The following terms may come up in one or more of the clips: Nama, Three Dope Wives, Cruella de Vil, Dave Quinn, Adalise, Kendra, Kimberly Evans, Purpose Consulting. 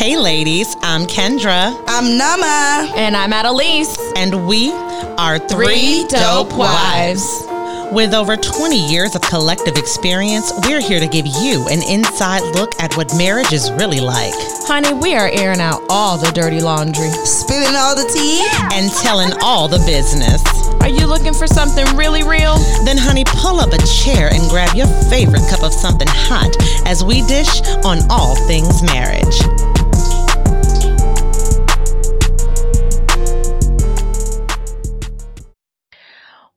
Hey ladies, I'm Kendra. I'm Nama. And I'm Adalise. And we are Three Dope Wives. With over 20 years of collective experience, we're here to give you an inside look at what marriage is really like. Honey, we are airing out all the dirty laundry, spilling all the tea, and telling all the business. Are you looking for something really real? Then, honey, pull up a chair and grab your favorite cup of something hot as we dish on all things marriage.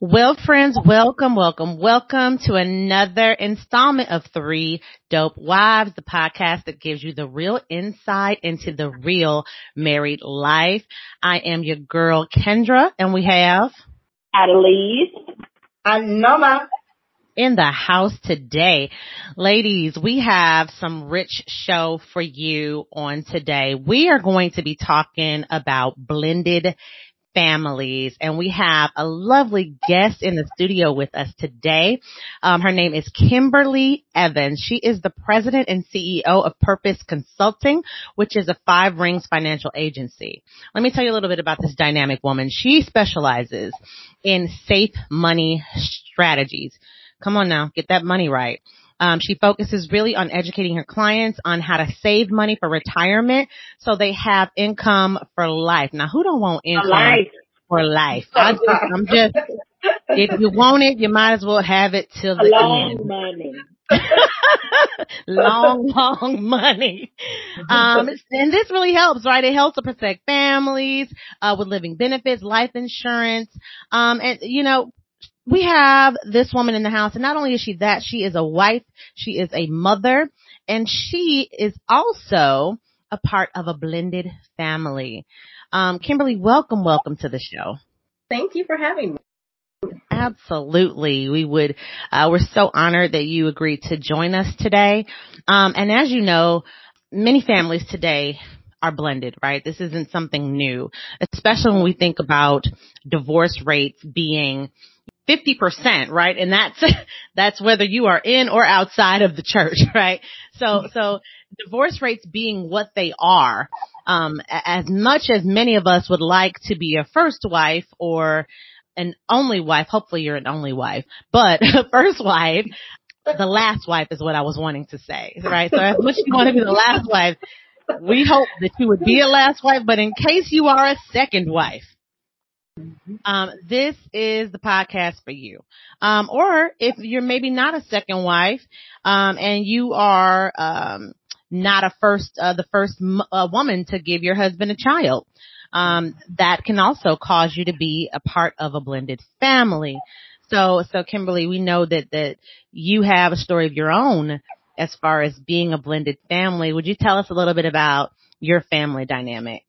Well, friends, welcome to another installment of Three Dope Wives, the podcast that gives you the real insight into the real married life. I am your girl, Kendra, and we have Adalise and Nama in the house today. Ladies, we have some rich show for you on today. We are going to be talking about blended families, and we have a lovely guest in the studio with us today. Her name is Kimberly Evans. She is the president and CEO of Purpose Consulting, which is a 5 rings financial agency. Let me tell you a little bit about this dynamic woman. She specializes in safe money strategies. Come on now, get that money right. She focuses really on educating her clients on how to save money for retirement so they have income for life. Now, who don't want income for life? I'm just, if you want it, you might as well have it till the end. Long money. long money. And this really helps, right? It helps to protect families with living benefits, life insurance, and, you know, we have this woman in the house, and not only is she that, she is a wife, she is a mother, and she is also a part of a blended family. Kimberly, welcome to the show. Thank you for having me. Absolutely. We're so honored that you agreed to join us today. And as you know, many families today are blended, right? This isn't something new, especially when we think about divorce rates being 50%, right? And that's whether you are in or outside of the church, right? So divorce rates being what they are, as much as many of us would like to be a first wife or an only wife, hopefully you're an only wife, but first wife, the last wife is what I was wanting to say, right? So as much as you want to be the last wife, we hope that you would be a last wife, but in case you are a second wife, this is the podcast for you. Or if you're maybe not a second wife, and you are, not a first, the first woman to give your husband a child, that can also cause you to be a part of a blended family. So Kimberly, we know that you have a story of your own as far as being a blended family. Would you tell us a little bit about your family dynamic?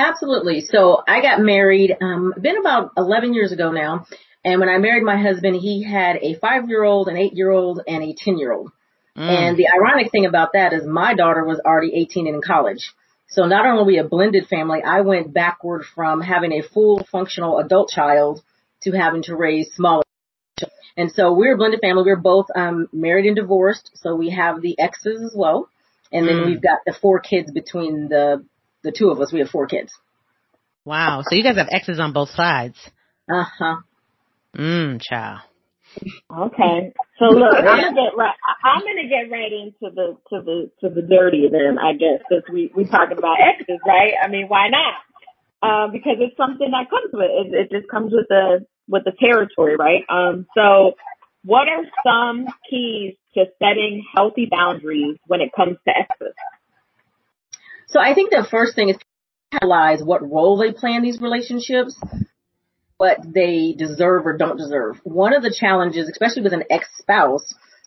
Absolutely. So I got married, been about 11 years ago now. And when I married my husband, he had a 5-year-old, an 8-year-old, and a 10-year-old. And the ironic thing about that is my daughter was already 18 and in college. So not only were we a blended family, I went backward from having a full functional adult child to having to raise smaller children. And so we're a blended family. We're both married and divorced. So we have the exes as well. And then we've got the 4 kids between the two of us. We have 4 kids. Wow. So you guys have exes on both sides. Uh-huh. Child. Okay. So look, I'm gonna get right into the dirty then, I guess, since we talking about exes, right? I mean, why not? Because it's something that comes with it. It just comes with the territory, right? So what are some keys to setting healthy boundaries when it comes to exes? So I think the first thing is to realize what role they play in these relationships, what they deserve or don't deserve. One of the challenges, especially with an ex-spouse,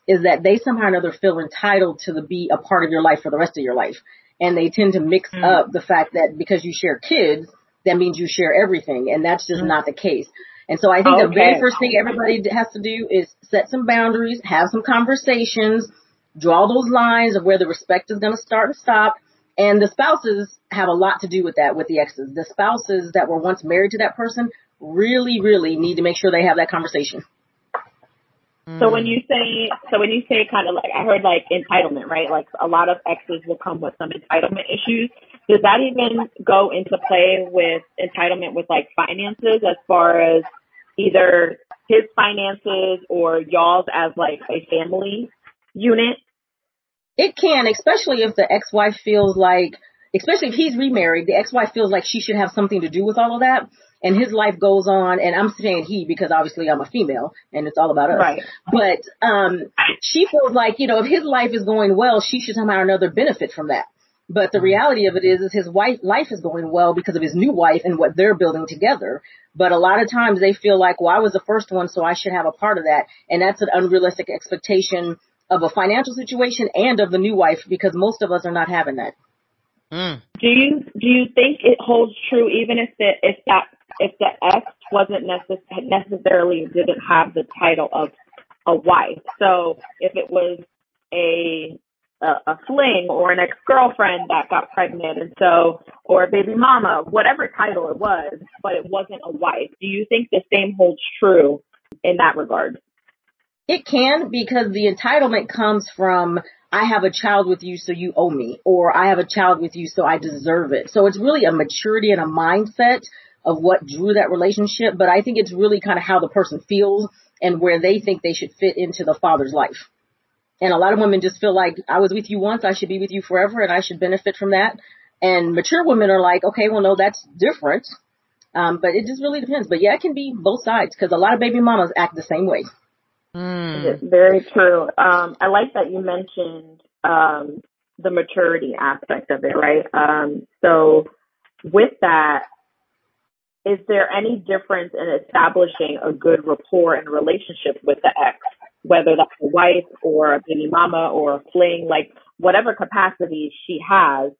is that they somehow or another feel entitled to be a part of your life for the rest of your life. And they tend to mix up the fact that because you share kids, that means you share everything. And that's just not the case. And so I think the very first thing everybody has to do is set some boundaries, have some conversations, draw those lines of where the respect is going to start and stop. And the spouses have a lot to do with that, with the exes. The spouses that were once married to that person really, really need to make sure they have that conversation. So when you say kind of like, I heard like entitlement, right? Like a lot of exes will come with some entitlement issues. Does that even go into play with entitlement with like finances, as far as either his finances or y'all's as like a family unit? It can, especially if the ex-wife feels like, especially if he's remarried, the ex-wife feels like she should have something to do with all of that. And his life goes on, and I'm saying he because obviously I'm a female, and it's all about us. Right. But she feels like, you know, if his life is going well, she should somehow or another benefit from that. But the reality of it is his wife life is going well because of his new wife and what they're building together. But a lot of times they feel like, well, I was the first one, so I should have a part of that. And that's an unrealistic expectation of a financial situation and of the new wife, because most of us are not having that. Mm. Do you think it holds true even if the ex wasn't necessarily didn't have the title of a wife? So if it was a fling or an ex-girlfriend that got pregnant, and so, or a baby mama, whatever title it was, but it wasn't a wife, do you think the same holds true in that regard? It can, because the entitlement comes from, I have a child with you, so you owe me, or I have a child with you, so I deserve it. So it's really a maturity and a mindset of what drew that relationship. But I think it's really kind of how the person feels and where they think they should fit into the father's life. And a lot of women just feel like, I was with you once, I should be with you forever, and I should benefit from that. And mature women are like, okay, well, no, that's different. But it just really depends. But yeah, it can be both sides, because a lot of baby mamas act the same way. Mm. Very true. I like that you mentioned the maturity aspect of it, right? So with that, is there any difference in establishing a good rapport and relationship with the ex, whether that's a wife or a baby mama or a fling, like whatever capacity she has?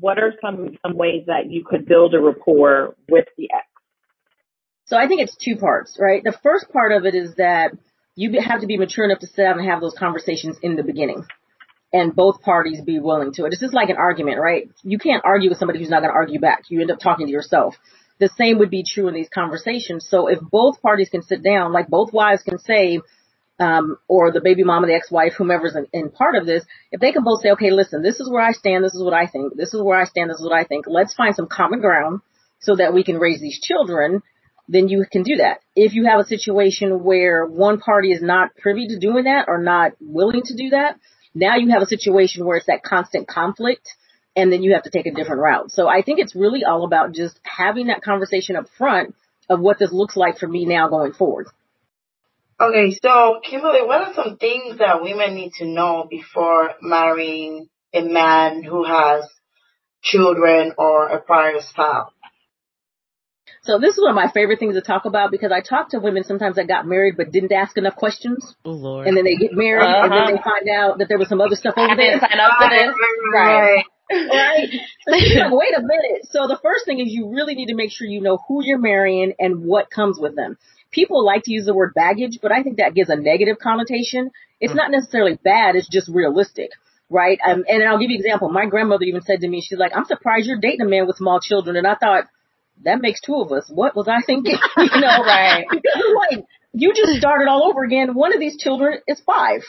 What are some ways that you could build a rapport with the ex? So I think it's two parts, right? The first part of it is that you have to be mature enough to sit down and have those conversations in the beginning, and both parties be willing to it. It's just like an argument, right? You can't argue with somebody who's not going to argue back. You end up talking to yourself. The same would be true in these conversations. So if both parties can sit down, like both wives can say, or the baby mama, the ex-wife, whomever's in part of this, if they can both say, okay, listen, this is where I stand. This is what I think. This is where I stand. This is what I think. Let's find some common ground so that we can raise these children. Then you can do that. If you have a situation where one party is not privy to doing that or not willing to do that, now you have a situation where it's that constant conflict, and then you have to take a different route. So I think it's really all about just having that conversation up front of what this looks like for me now going forward. Okay, so Kimberly, what are some things that women need to know before marrying a man who has children or a prior spouse? So this is one of my favorite things to talk about, because I talk to women sometimes that got married but didn't ask enough questions. Oh, Lord. And then they get married, and then they find out that there was some other stuff over there. I didn't sign up for this. Right. Right. So she's like, wait a minute. So the first thing is, you really need to make sure you know who you're marrying and what comes with them. People like to use the word baggage, but I think that gives a negative connotation. It's not necessarily bad. It's just realistic. Right. And I'll give you an example. My grandmother even said to me, she's like, I'm surprised you're dating a man with small children. And I thought, that makes two of us. What was I thinking? You know, right? Because like, you just started all over again. One of these children is 5.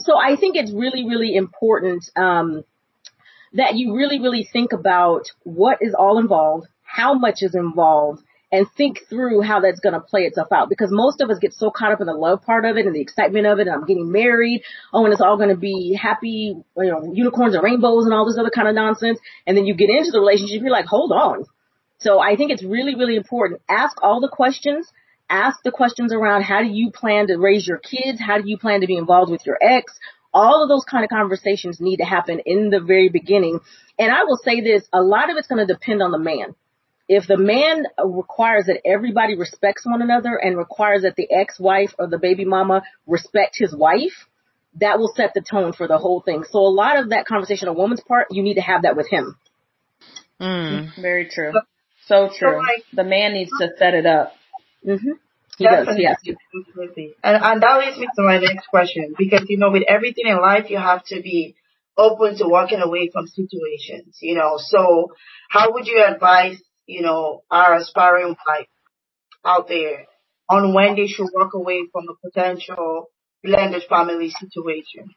So I think it's really, really important that you really, really think about what is all involved, how much is involved, and think through how that's going to play itself out. Because most of us get so caught up in the love part of it and the excitement of it. And I'm getting married. Oh, and it's all going to be happy, you know, unicorns and rainbows and all this other kind of nonsense. And then you get into the relationship. You're like, hold on. So I think it's really, really important. Ask all the questions. Ask the questions around, how do you plan to raise your kids? How do you plan to be involved with your ex? All of those kind of conversations need to happen in the very beginning. And I will say this, a lot of it's going to depend on the man. If the man requires that everybody respects one another and requires that the ex-wife or the baby mama respect his wife, that will set the tone for the whole thing. So a lot of that conversation on woman's part, you need to have that with him. Mm, very true. So true. So like, the man needs to set it up. Mm-hmm. He does, yes. And that leads me to my next question, because, you know, with everything in life, you have to be open to walking away from situations, you know. So how would you advise, you know, our aspiring wife out there on when they should walk away from a potential blended family situation.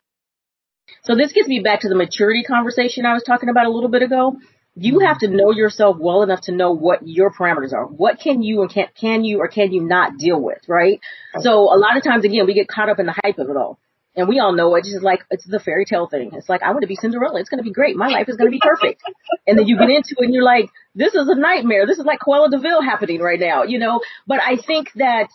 So this gets me back to the maturity conversation I was talking about a little bit ago. You have to know yourself well enough to know what your parameters are. What can you and can you or can you not deal with, right? So a lot of times, again, we get caught up in the hype of it all. And we all know it. It's just like, it's the fairy tale thing. It's like, I want to be Cinderella. It's going to be great. My life is going to be perfect. And then you get into it and you're like, this is a nightmare. This is like Cruella de Vil happening right now, you know? But I think that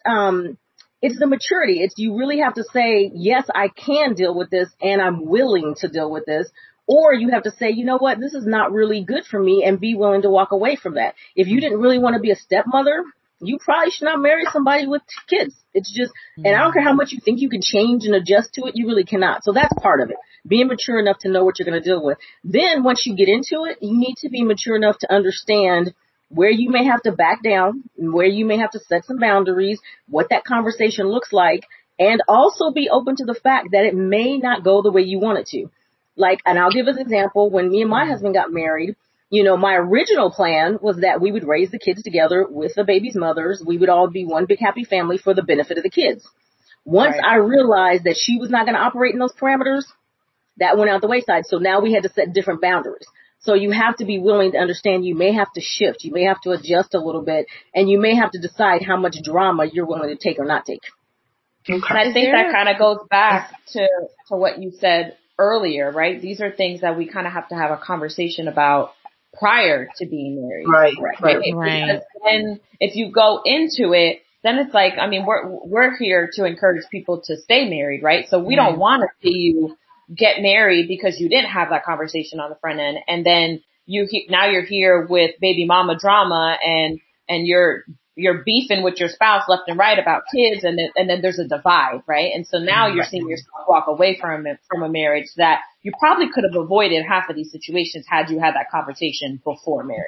it's the maturity. It's you really have to say, yes, I can deal with this and I'm willing to deal with this. Or you have to say, you know what, this is not really good for me, and be willing to walk away from that. If you didn't really want to be a stepmother, you probably should not marry somebody with kids. It's just, and I don't care how much you think you can change and adjust to it, you really cannot. So that's part of it, being mature enough to know what you're going to deal with. Then once you get into it, you need to be mature enough to understand where you may have to back down, where you may have to set some boundaries, what that conversation looks like, and also be open to the fact that it may not go the way you want it to. Like, and I'll give an example. When me and my husband got married, you know, my original plan was that we would raise the kids together with the baby's mothers. We would all be one big happy family for the benefit of the kids. Once I realized that she was not going to operate in those parameters, that went out the wayside. So now we had to set different boundaries. So you have to be willing to understand you may have to shift. You may have to adjust a little bit, and you may have to decide how much drama you're willing to take or not take. Okay. And I think that kind of goes back to what you said earlier, right? These are things that we kind of have to have a conversation about prior to being married. Right. Because then if you go into it, then it's like, I mean, we're here to encourage people to stay married, right? So we don't want to see you get married because you didn't have that conversation on the front end. And then now you're here with baby mama drama and you're beefing with your spouse left and right about kids, and then there's a divide, right? And so now you're seeing yourself walk away from a marriage that you probably could have avoided half of these situations had you had that conversation before marriage.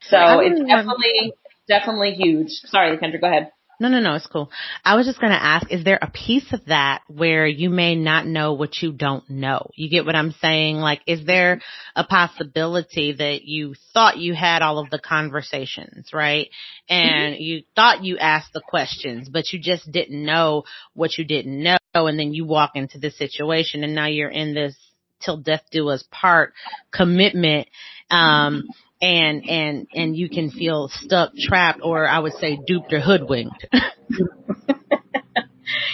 So it's definitely huge. Sorry, Kendra, go ahead. No, it's cool. I was just going to ask, is there a piece of that where you may not know what you don't know? You get what I'm saying? Like, is there a possibility that you thought you had all of the conversations, right? And you thought you asked the questions, but you just didn't know what you didn't know. And then you walk into this situation and now you're in this till death do us part commitment. And you can feel stuck, trapped, or I would say duped or hoodwinked.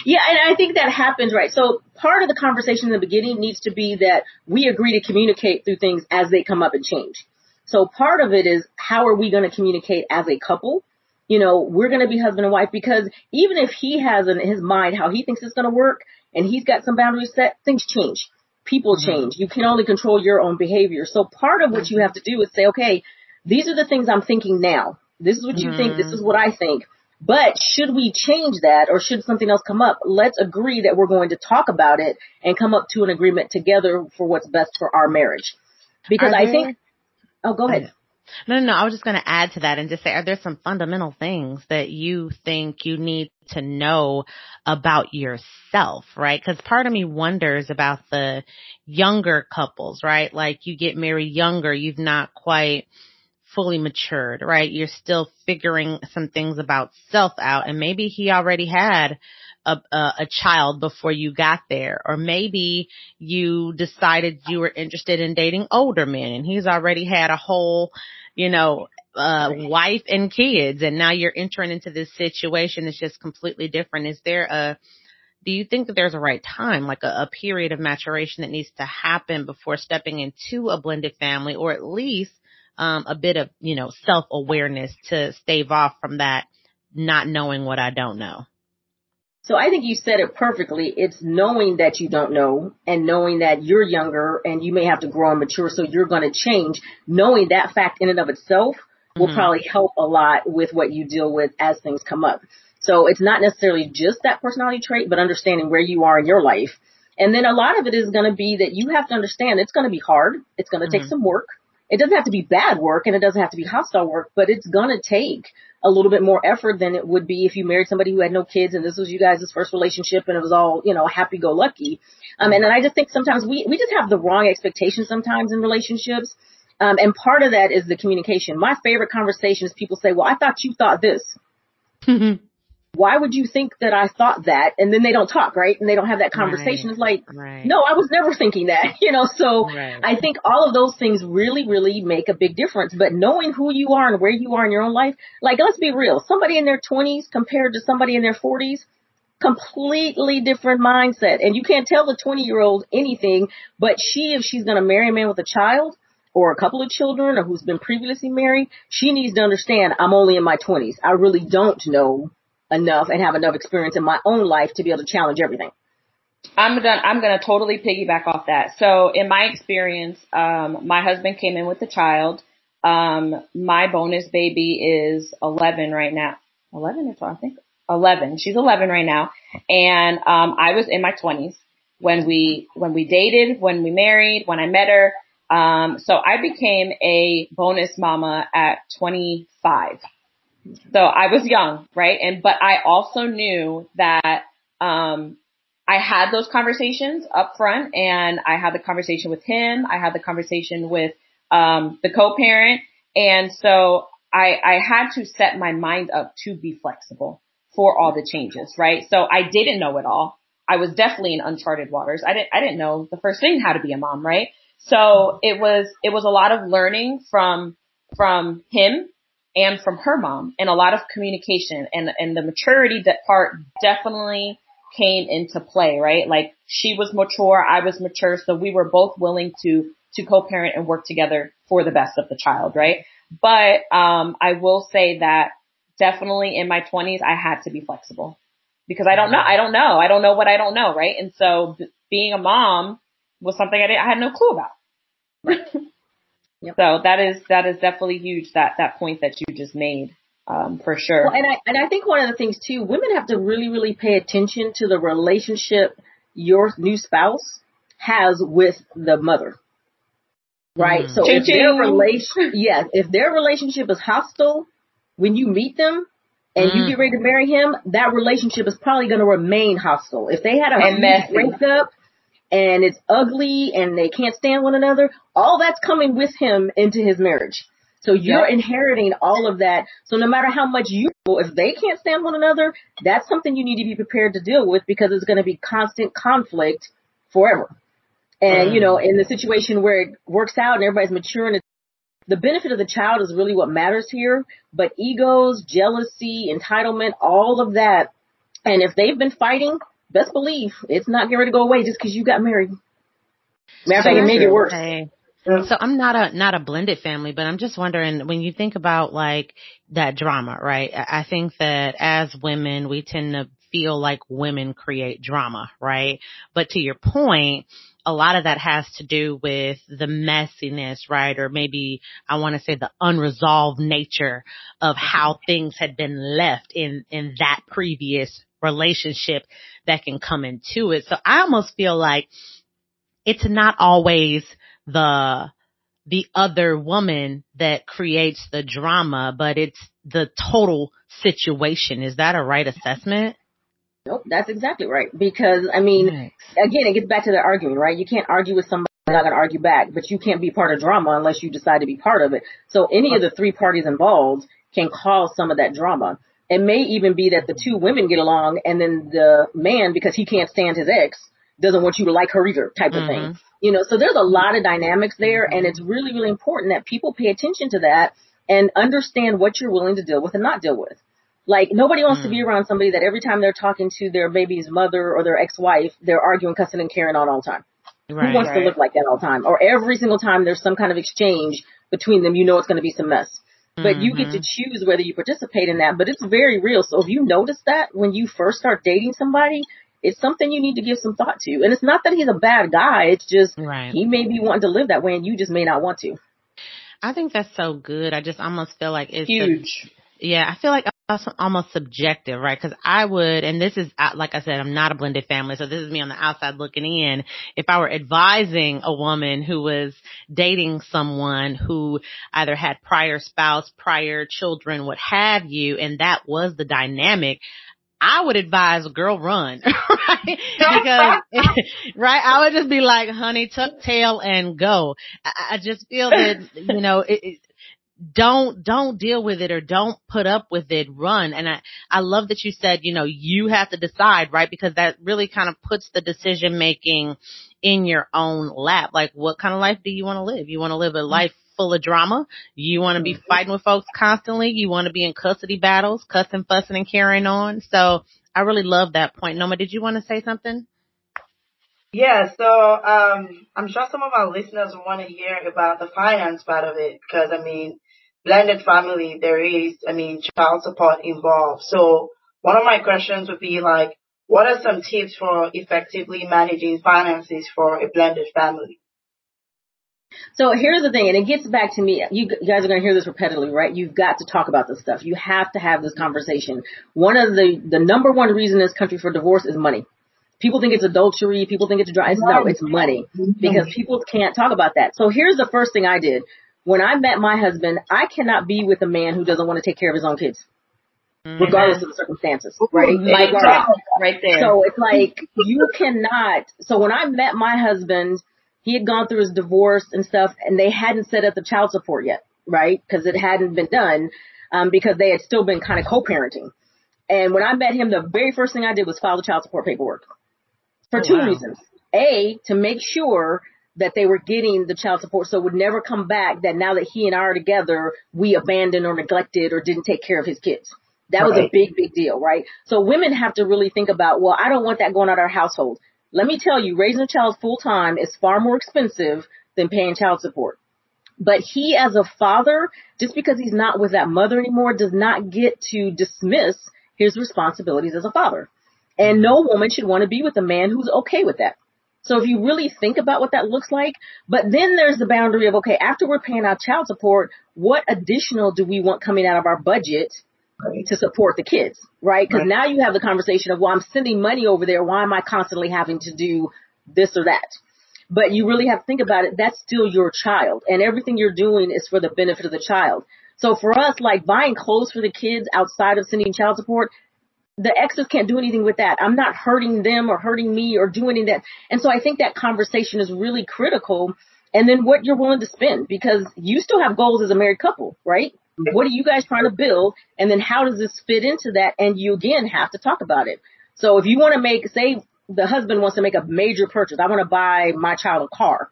Yeah, and I think that happens, right? So part of the conversation in the beginning needs to be that we agree to communicate through things as they come up and change. So part of it is, how are we going to communicate as a couple? You know, we're going to be husband and wife, because even if he has in his mind how he thinks it's going to work and he's got some boundaries set, things change. People change. You can only control your own behavior. So part of what you have to do is say, okay, these are the things I'm thinking now. This is what you think. This is what I think. But should we change that, or should something else come up? Let's agree that we're going to talk about it and come up to an agreement together for what's best for our marriage. Because I think, go ahead. No, I was just going to add to that and just say, are there some fundamental things that you think you need to know about yourself, right? Because part of me wonders about the younger couples, right? Like, you get married younger, you've not quite fully matured, right? You're still figuring some things about self out, and maybe he already had a child before you got there, or maybe you decided you were interested in dating older men and he's already had a whole, wife and kids, and now you're entering into this situation that's just completely different. Do you think that there's a right time, like a period of maturation that needs to happen before stepping into a blended family, or at least a bit of, self-awareness to stave off from that not knowing what I don't know? So I think you said it perfectly. It's knowing that you don't know, and knowing that you're younger and you may have to grow and mature, so you're going to change. Knowing that fact in and of itself will probably help a lot with what you deal with as things come up. So it's not necessarily just that personality trait, but understanding where you are in your life. And then a lot of it is going to be that you have to understand it's going to be hard. It's going to take some work. It doesn't have to be bad work, and it doesn't have to be hostile work, but it's going to take a little bit more effort than it would be if you married somebody who had no kids and this was you guys' first relationship and it was all, happy-go-lucky. And I just think sometimes we just have the wrong expectations sometimes in relationships. And part of that is the communication. My favorite conversation is people say, well, I thought you thought this. why would you think that I thought that? And then they don't talk, right? And they don't have that conversation. Right. It's like, right. No, I was never thinking that, you know? So right. I think all of those things really, really make a big difference. But knowing who you are and where you are in your own life, like, let's be real. Somebody in their 20s compared to somebody in their 40s, completely different mindset. And you can't tell the 20-year-old anything, but if she's going to marry a man with a child, or a couple of children, or who's been previously married, she needs to understand, I'm only in my 20s. I really don't know enough and have enough experience in my own life to be able to challenge everything. I'm going to totally piggyback off that. So in my experience, my husband came in with a child. My bonus baby is 11 right now. 11. She's 11 right now. And I was in my 20s when we dated, when we married, when I met her. So I became a bonus mama at 25. So I was young, right? But I also knew that, I had those conversations up front, and I had the conversation with him. I had the conversation with, the co-parent. And so I had to set my mind up to be flexible for all the changes, right? So I didn't know it all. I was definitely in uncharted waters. I didn't know the first thing how to be a mom, right? So it was a lot of learning from him and from her mom, and a lot of communication, and the maturity that part definitely came into play, right? Like, she was mature, I was mature, so we were both willing to co-parent and work together for the best of the child, right? But, I will say that definitely in my 20s, I had to be flexible, because I don't know what I don't know, right? And so being a mom was something I had no clue about. Right. Yep. So that is definitely huge, that point that you just made, for sure. Well, and I think one of the things too, women have to really, really pay attention to the relationship your new spouse has with the mother. Right. Mm. So if their relationship is hostile when you meet them, and you get ready to marry him, that relationship is probably going to remain hostile. If they had a breakup, and it's ugly, and they can't stand one another, all that's coming with him into his marriage. So you're inheriting all of that. So no matter how much if they can't stand one another, that's something you need to be prepared to deal with, because it's going to be constant conflict forever. And, in the situation where it works out and everybody's maturing, the benefit of the child is really what matters here. But egos, jealousy, entitlement, all of that. And if they've been fighting, best believe it's not getting ready to go away just because you got married. Matter of fact, it made it worse. Okay. So I'm not a blended family, but I'm just wondering, when you think about like that drama, right? I think that as women, we tend to feel like women create drama, right? But to your point, a lot of that has to do with the messiness, right? Or maybe I want to say the unresolved nature of how things had been left in that previous relationship that can come into it. So I almost feel like it's not always the other woman that creates the drama, but it's the total situation. Is that a right assessment? Nope, that's exactly right. Because, I mean, again, it gets back to the arguing, right? You can't argue with somebody not going to argue back, but you can't be part of drama unless you decide to be part of it. So any of the three parties involved can cause some of that drama. It may even be that the two women get along, and then the man, because he can't stand his ex, doesn't want you to like her either, type of thing. You know, so there's a lot of dynamics there, and it's really, really important that people pay attention to that and understand what you're willing to deal with and not deal with. Like, nobody wants to be around somebody that every time they're talking to their baby's mother or their ex-wife, they're arguing, cussing, and carrying on all the time. Right, who wants to look like that all the time? Or every single time there's some kind of exchange between them, you know it's going to be some mess. But you get to choose whether you participate in that. But it's very real. So if you notice that when you first start dating somebody, it's something you need to give some thought to. And it's not that he's a bad guy. It's just he may be wanting to live that way, and you just may not want to. I think that's so good. I just almost feel like it's huge. I feel like that's almost subjective, right? Because I would, and this is, like I said, I'm not a blended family, so this is me on the outside looking in. If I were advising a woman who was dating someone who either had prior spouse, prior children, what have you, and that was the dynamic, I would advise, girl, run, right? Because, right, I would just be like, honey, tuck tail and go. I just feel that, don't deal with it or don't put up with it, run. And I love that you said, you know, you have to decide, right? Because that really kind of puts the decision making in your own lap. Like, what kind of life do you want to live? You want to live a life full of drama? You want to be fighting with folks constantly? You want to be in custody battles, cussing, fussing, and carrying on? So I really love that point. Nama, did you want to say something? Yeah, so I'm sure some of our listeners want to hear about the finance part of it because, I mean, blended family, there is, I mean, child support involved. So one of my questions would be like, what are some tips for effectively managing finances for a blended family? So here's the thing, and it gets back to me. You guys are going to hear this repetitively, right? You've got to talk about this stuff. You have to have this conversation. One of the number one reason in this country for divorce is money. People think it's adultery. People think it's drugs. No, it's money because people can't talk about that. So here's the first thing I did. When I met my husband, I cannot be with a man who doesn't want to take care of his own kids, regardless of the circumstances, right? Like, right there. So it's like you cannot. So when I met my husband, he had gone through his divorce and stuff, and they hadn't set up the child support yet, right? Because it hadn't been done because they had still been kind of co-parenting. And when I met him, the very first thing I did was file the child support paperwork for two reasons. A, to make sure that they were getting the child support so it would never come back that now that he and I are together, we abandoned or neglected or didn't take care of his kids. That was a big, big deal, right? So women have to really think about, well, I don't want that going out of our household. Let me tell you, raising a child full time is far more expensive than paying child support. But he, as a father, just because he's not with that mother anymore, does not get to dismiss his responsibilities as a father. And no woman should want to be with a man who's okay with that. So if you really think about what that looks like, but then there's the boundary of, okay, after we're paying our child support, what additional do we want coming out of our budget to support the kids, right? Because now you have the conversation of, well, I'm sending money over there. Why am I constantly having to do this or that? But you really have to think about it. That's still your child, and everything you're doing is for the benefit of the child. So for us, like buying clothes for the kids outside of sending child support, the exes can't do anything with that. I'm not hurting them or hurting me or doing anything that. And so I think that conversation is really critical. And then what you're willing to spend, because you still have goals as a married couple, right? What are you guys trying to build? And then how does this fit into that? And you, again, have to talk about it. So if you want to make, say the husband wants to make a major purchase. I want to buy my child a car,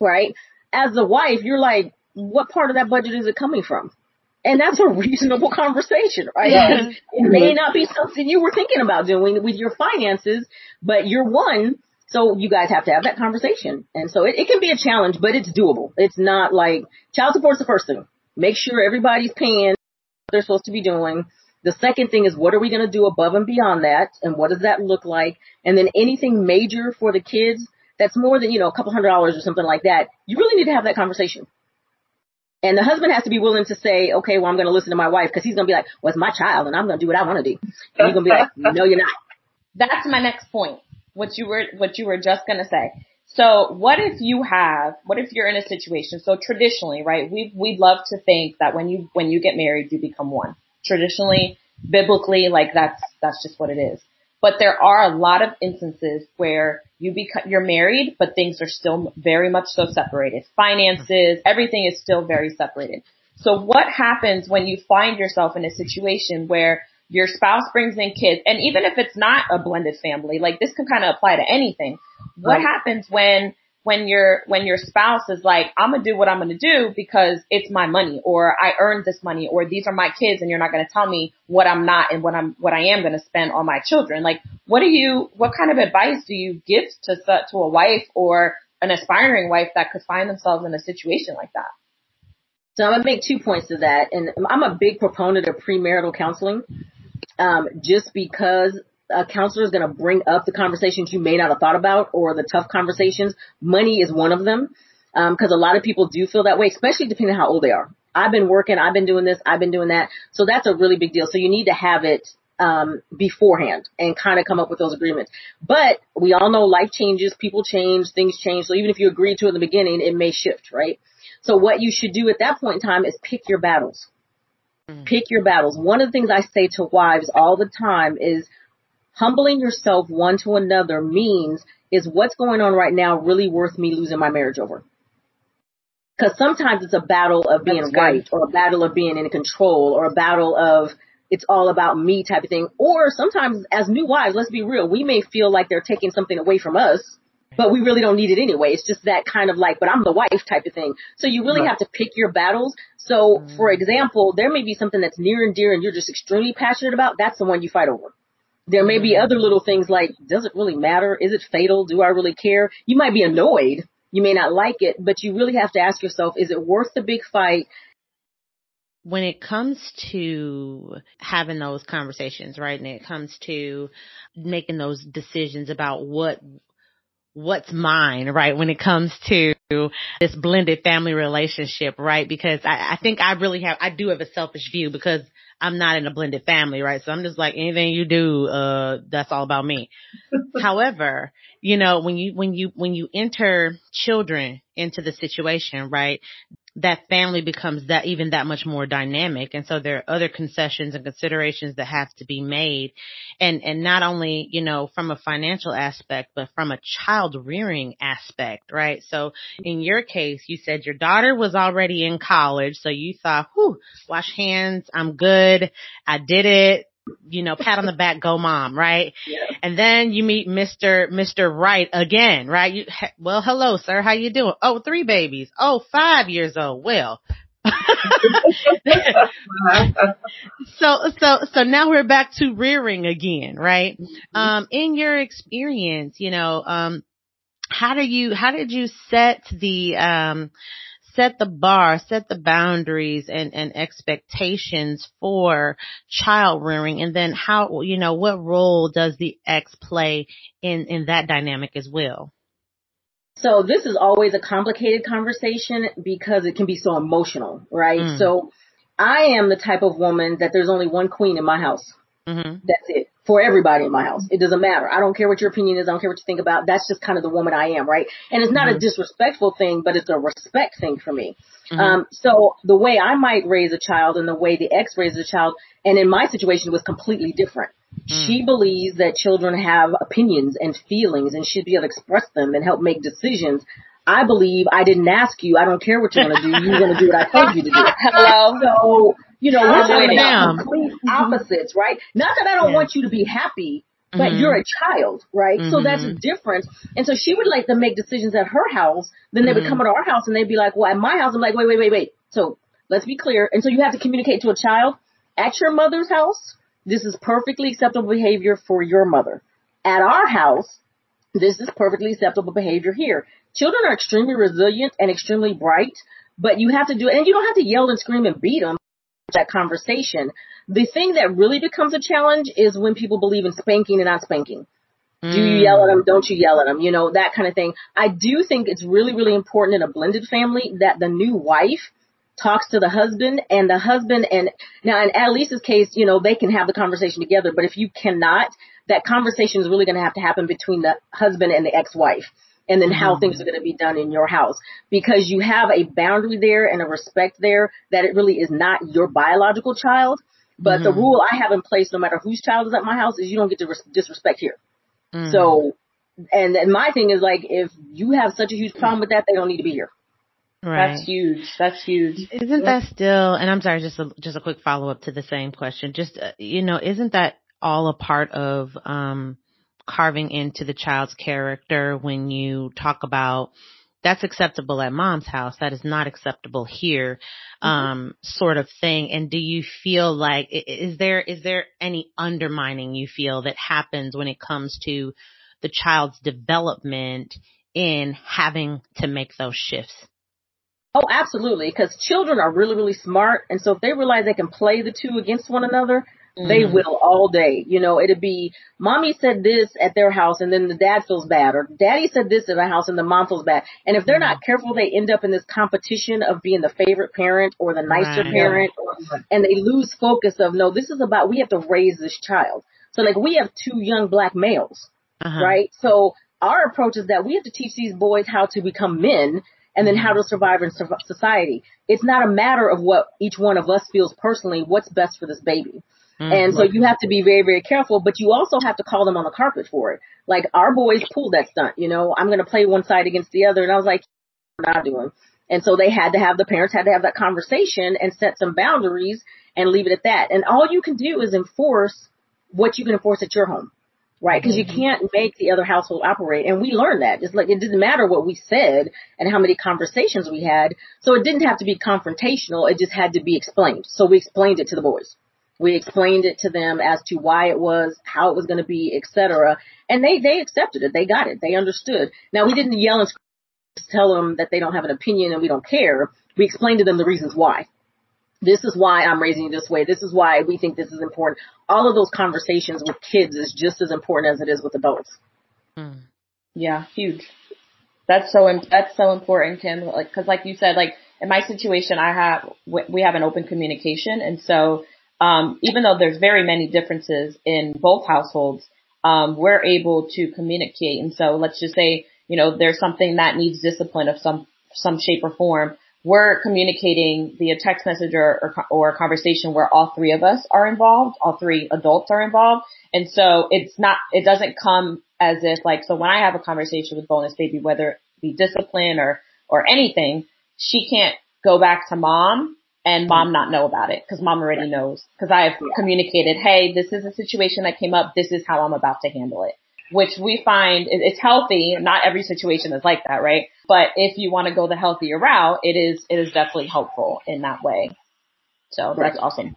right? As the wife, you're like, what part of that budget is it coming from? And that's a reasonable conversation, right? Yeah. It may not be something you were thinking about doing with your finances, but you're one. So you guys have to have that conversation. And so it can be a challenge, but it's doable. It's not like child support's the first thing. Make sure everybody's paying what they're supposed to be doing. The second thing is, what are we going to do above and beyond that? And what does that look like? And then anything major for the kids that's more than, you know, a couple $100 or something like that, you really need to have that conversation. And the husband has to be willing to say, okay, well, I'm going to listen to my wife, because he's going to be like, well, it's my child and I'm going to do what I want to do. And you're going to be like, no, you're not. That's my next point, what you were just going to say. So what if you're in a situation? So traditionally, right, we'd love to think that when you get married, you become one. Traditionally, biblically, like that's just what it is. But there are a lot of instances where you're married, but things are still very much so separated. Finances, everything is still very separated. So what happens when you find yourself in a situation where your spouse brings in kids, and even if it's not a blended family, like this can kind of apply to anything. What happens when your spouse is like, I'm going to do what I'm going to do because it's my money, or I earned this money, or these are my kids and you're not going to tell me what I'm not and what I am going to spend on my children? Like, what kind of advice do you give to a wife or an aspiring wife that could find themselves in a situation like that? So I'm going to make 2 points to that. And I'm a big proponent of premarital counseling, just because a counselor is going to bring up the conversations you may not have thought about, or the tough conversations. Money is one of them, because a lot of people do feel that way, especially depending on how old they are. I've been working. I've been doing this. I've been doing that. So that's a really big deal. So you need to have it beforehand and kind of come up with those agreements. But we all know life changes. People change. Things change. So even if you agree to it in the beginning, it may shift, right? So what you should do at that point in time is pick your battles. Pick your battles. One of the things I say to wives all the time is, humbling yourself one to another means, is what's going on right now really worth me losing my marriage over? Because sometimes it's a battle of being right or a battle of being in control or a battle of it's all about me type of thing. Or sometimes as new wives, let's be real, we may feel like they're taking something away from us, but we really don't need it anyway. It's just that kind of like, but I'm the wife type of thing. So you really have to pick your battles. So for example, there may be something that's near and dear and you're just extremely passionate about. That's the one you fight over. There may be other little things like, does it really matter? Is it fatal? Do I really care? You might be annoyed. You may not like it, but you really have to ask yourself, is it worth the big fight? When it comes to having those conversations, right, and it comes to making those decisions about what's mine, right, when it comes to this blended family relationship, right, because I think I do have a selfish view because I'm not in a blended family, right? So I'm just like, anything you do, that's all about me. However, you know, when you enter children into the situation, right, that family becomes that even that much more dynamic. And so there are other concessions and considerations that have to be made. And not only, you know, from a financial aspect, but from a child rearing aspect, right? So in your case, you said your daughter was already in college. So you thought, whew, wash hands. I'm good. I did it. You know, pat on the back, go mom, right? Yeah. And then you meet Mr. Wright again, right? Well, hello, sir. How you doing? Oh, 3 babies. Oh, 5 years old. Well, so now we're back to rearing again, right? In your experience, you know, how did you set the bar, set the boundaries and expectations for child rearing? And then how, you know, what role does the ex play in that dynamic as well? So this is always a complicated conversation because it can be so emotional, right? Mm. So I am the type of woman that there's only one queen in my house. Mm-hmm. That's it for everybody in my house. It doesn't matter. I don't care what your opinion is. I don't care what you think about. That's just kind of the woman I am. Right. And it's not a disrespectful thing, but it's a respect thing for me. Mm-hmm. So the way I might raise a child and the way the ex raises a child, and in my situation was completely different. Mm. She believes that children have opinions and feelings and should be able to express them and help make decisions. I believe I didn't ask you. I don't care what you're going to do. You're going to do what I told you to do. Hello. So, you know, we're complete opposites, right? Not that I don't want you to be happy, but you're a child, right? So that's a difference. And so she would like to make decisions at her house. Then they would come to our house and they'd be like, well, at my house, I'm like, wait. So let's be clear. And so you have to communicate to a child at your mother's house. This is perfectly acceptable behavior for your mother. At our house, this is perfectly acceptable behavior here. Children are extremely resilient and extremely bright, but you have to do it. And you don't have to yell and scream and beat them. That conversation. The thing that really becomes a challenge is when people believe in spanking and not spanking. Do you yell at them? Don't you yell at them? You know, that kind of thing. I do think it's really, really important in a blended family that the new wife talks to the husband and now in Adalise's case, you know, they can have the conversation together, but if you cannot, that conversation is really going to have to happen between the husband and the ex-wife. And then how things are going to be done in your house because you have a boundary there and a respect there that it really is not your biological child. But the rule I have in place, no matter whose child is at my house, is you don't get to disrespect here. Mm-hmm. So, and my thing is like, if you have such a huge problem with that, they don't need to be here. Right. That's huge. Isn't that still, and I'm sorry, just a quick follow up to the same question. Just, you know, isn't that all a part of, carving into the child's character when you talk about that's acceptable at mom's house, that is not acceptable here, sort of thing. And do you feel like, is there any undermining you feel that happens when it comes to the child's development in having to make those shifts? Oh, absolutely. Because children are really, really smart. And so if they realize they can play the two against one another, they will all day. You know, it'd be mommy said this at their house and then the dad feels bad or daddy said this at the house and the mom feels bad. And if they're not careful, they end up in this competition of being the favorite parent or the nicer parent and they lose focus of, no, this is about we have to raise this child. So like we have 2 young black males, right? So our approach is that we have to teach these boys how to become men and then how to survive in society. It's not a matter of what each one of us feels personally, what's best for this baby. And so you have to be very, very careful, but you also have to call them on the carpet for it. Like our boys pulled that stunt, you know, I'm going to play one side against the other. And I was like, I'm not doing. And so they had to have, the parents had to have that conversation and set some boundaries and leave it at that. And all you can do is enforce what you can enforce at your home, right? Because you can't make the other household operate. And we learned that. It's like it didn't matter what we said and how many conversations we had. So it didn't have to be confrontational. It just had to be explained. So we explained it to the boys. We explained it to them as to why it was, how it was going to be, et cetera. And they accepted it. They got it. They understood. Now, we didn't yell and tell them that they don't have an opinion and we don't care. We explained to them the reasons why. This is why I'm raising you this way. This is why we think this is important. All of those conversations with kids is just as important as it is with adults. Mm. Yeah, huge. That's so important, Kim. Like, 'cause like you said, like in my situation, we have an open communication. And so, even though there's very many differences in both households, we're able to communicate. And so let's just say, you know, there's something that needs discipline of some shape or form. We're communicating via text message or a conversation where all three of us are involved, all three adults are involved. And so it doesn't come as if like, so when I have a conversation with Bonus Baby, whether it be discipline or anything, she can't go back to mom and mom not know about it because mom already knows, because I have communicated, hey, this is a situation that came up. This is how I'm about to handle it, which we find it's healthy. Not every situation is like that, right? But if you want to go the healthier route, it is definitely helpful in that way. So that's awesome.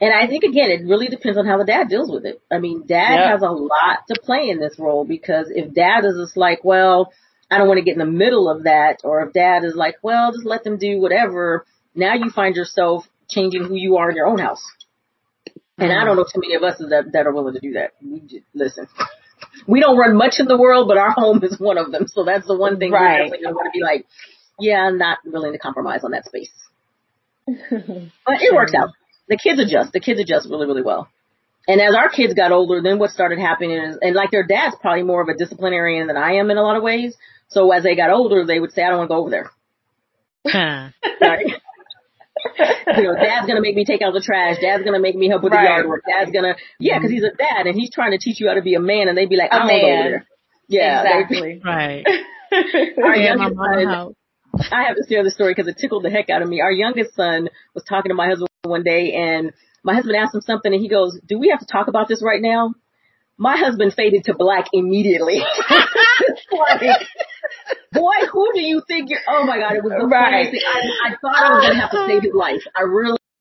And I think, again, it really depends on how the dad deals with it. I mean, dad has a lot to play in this role, because if dad is just like, well, I don't want to get in the middle of that, or if dad is like, well, just let them do whatever, now you find yourself changing who you are in your own house. And I don't know too many of us that are willing to do that. We don't run much in the world, but our home is one of them. So that's the one thing right. We want to be like, yeah, I'm not willing to compromise on that space. But it works out. The kids adjust really, really well. And as our kids got older, then what started happening is, and like their dad's probably more of a disciplinarian than I am in a lot of ways. So as they got older, they would say, I don't want to go over there. Right? You know, dad's going to make me take out the trash. Dad's going to make me help with the yard work. Dad's going to, because he's a dad and he's trying to teach you how to be a man. And they'd be like, I don't want to go over there. Yeah, exactly. Right. I have to share the story because it tickled the heck out of me. Our youngest son was talking to my husband one day, and my husband asked him something and he goes, do we have to talk about this right now? My husband faded to black immediately. Like, boy, who do you think you're? Oh my God, it was the funniest thing. I thought I was going to have to save his life.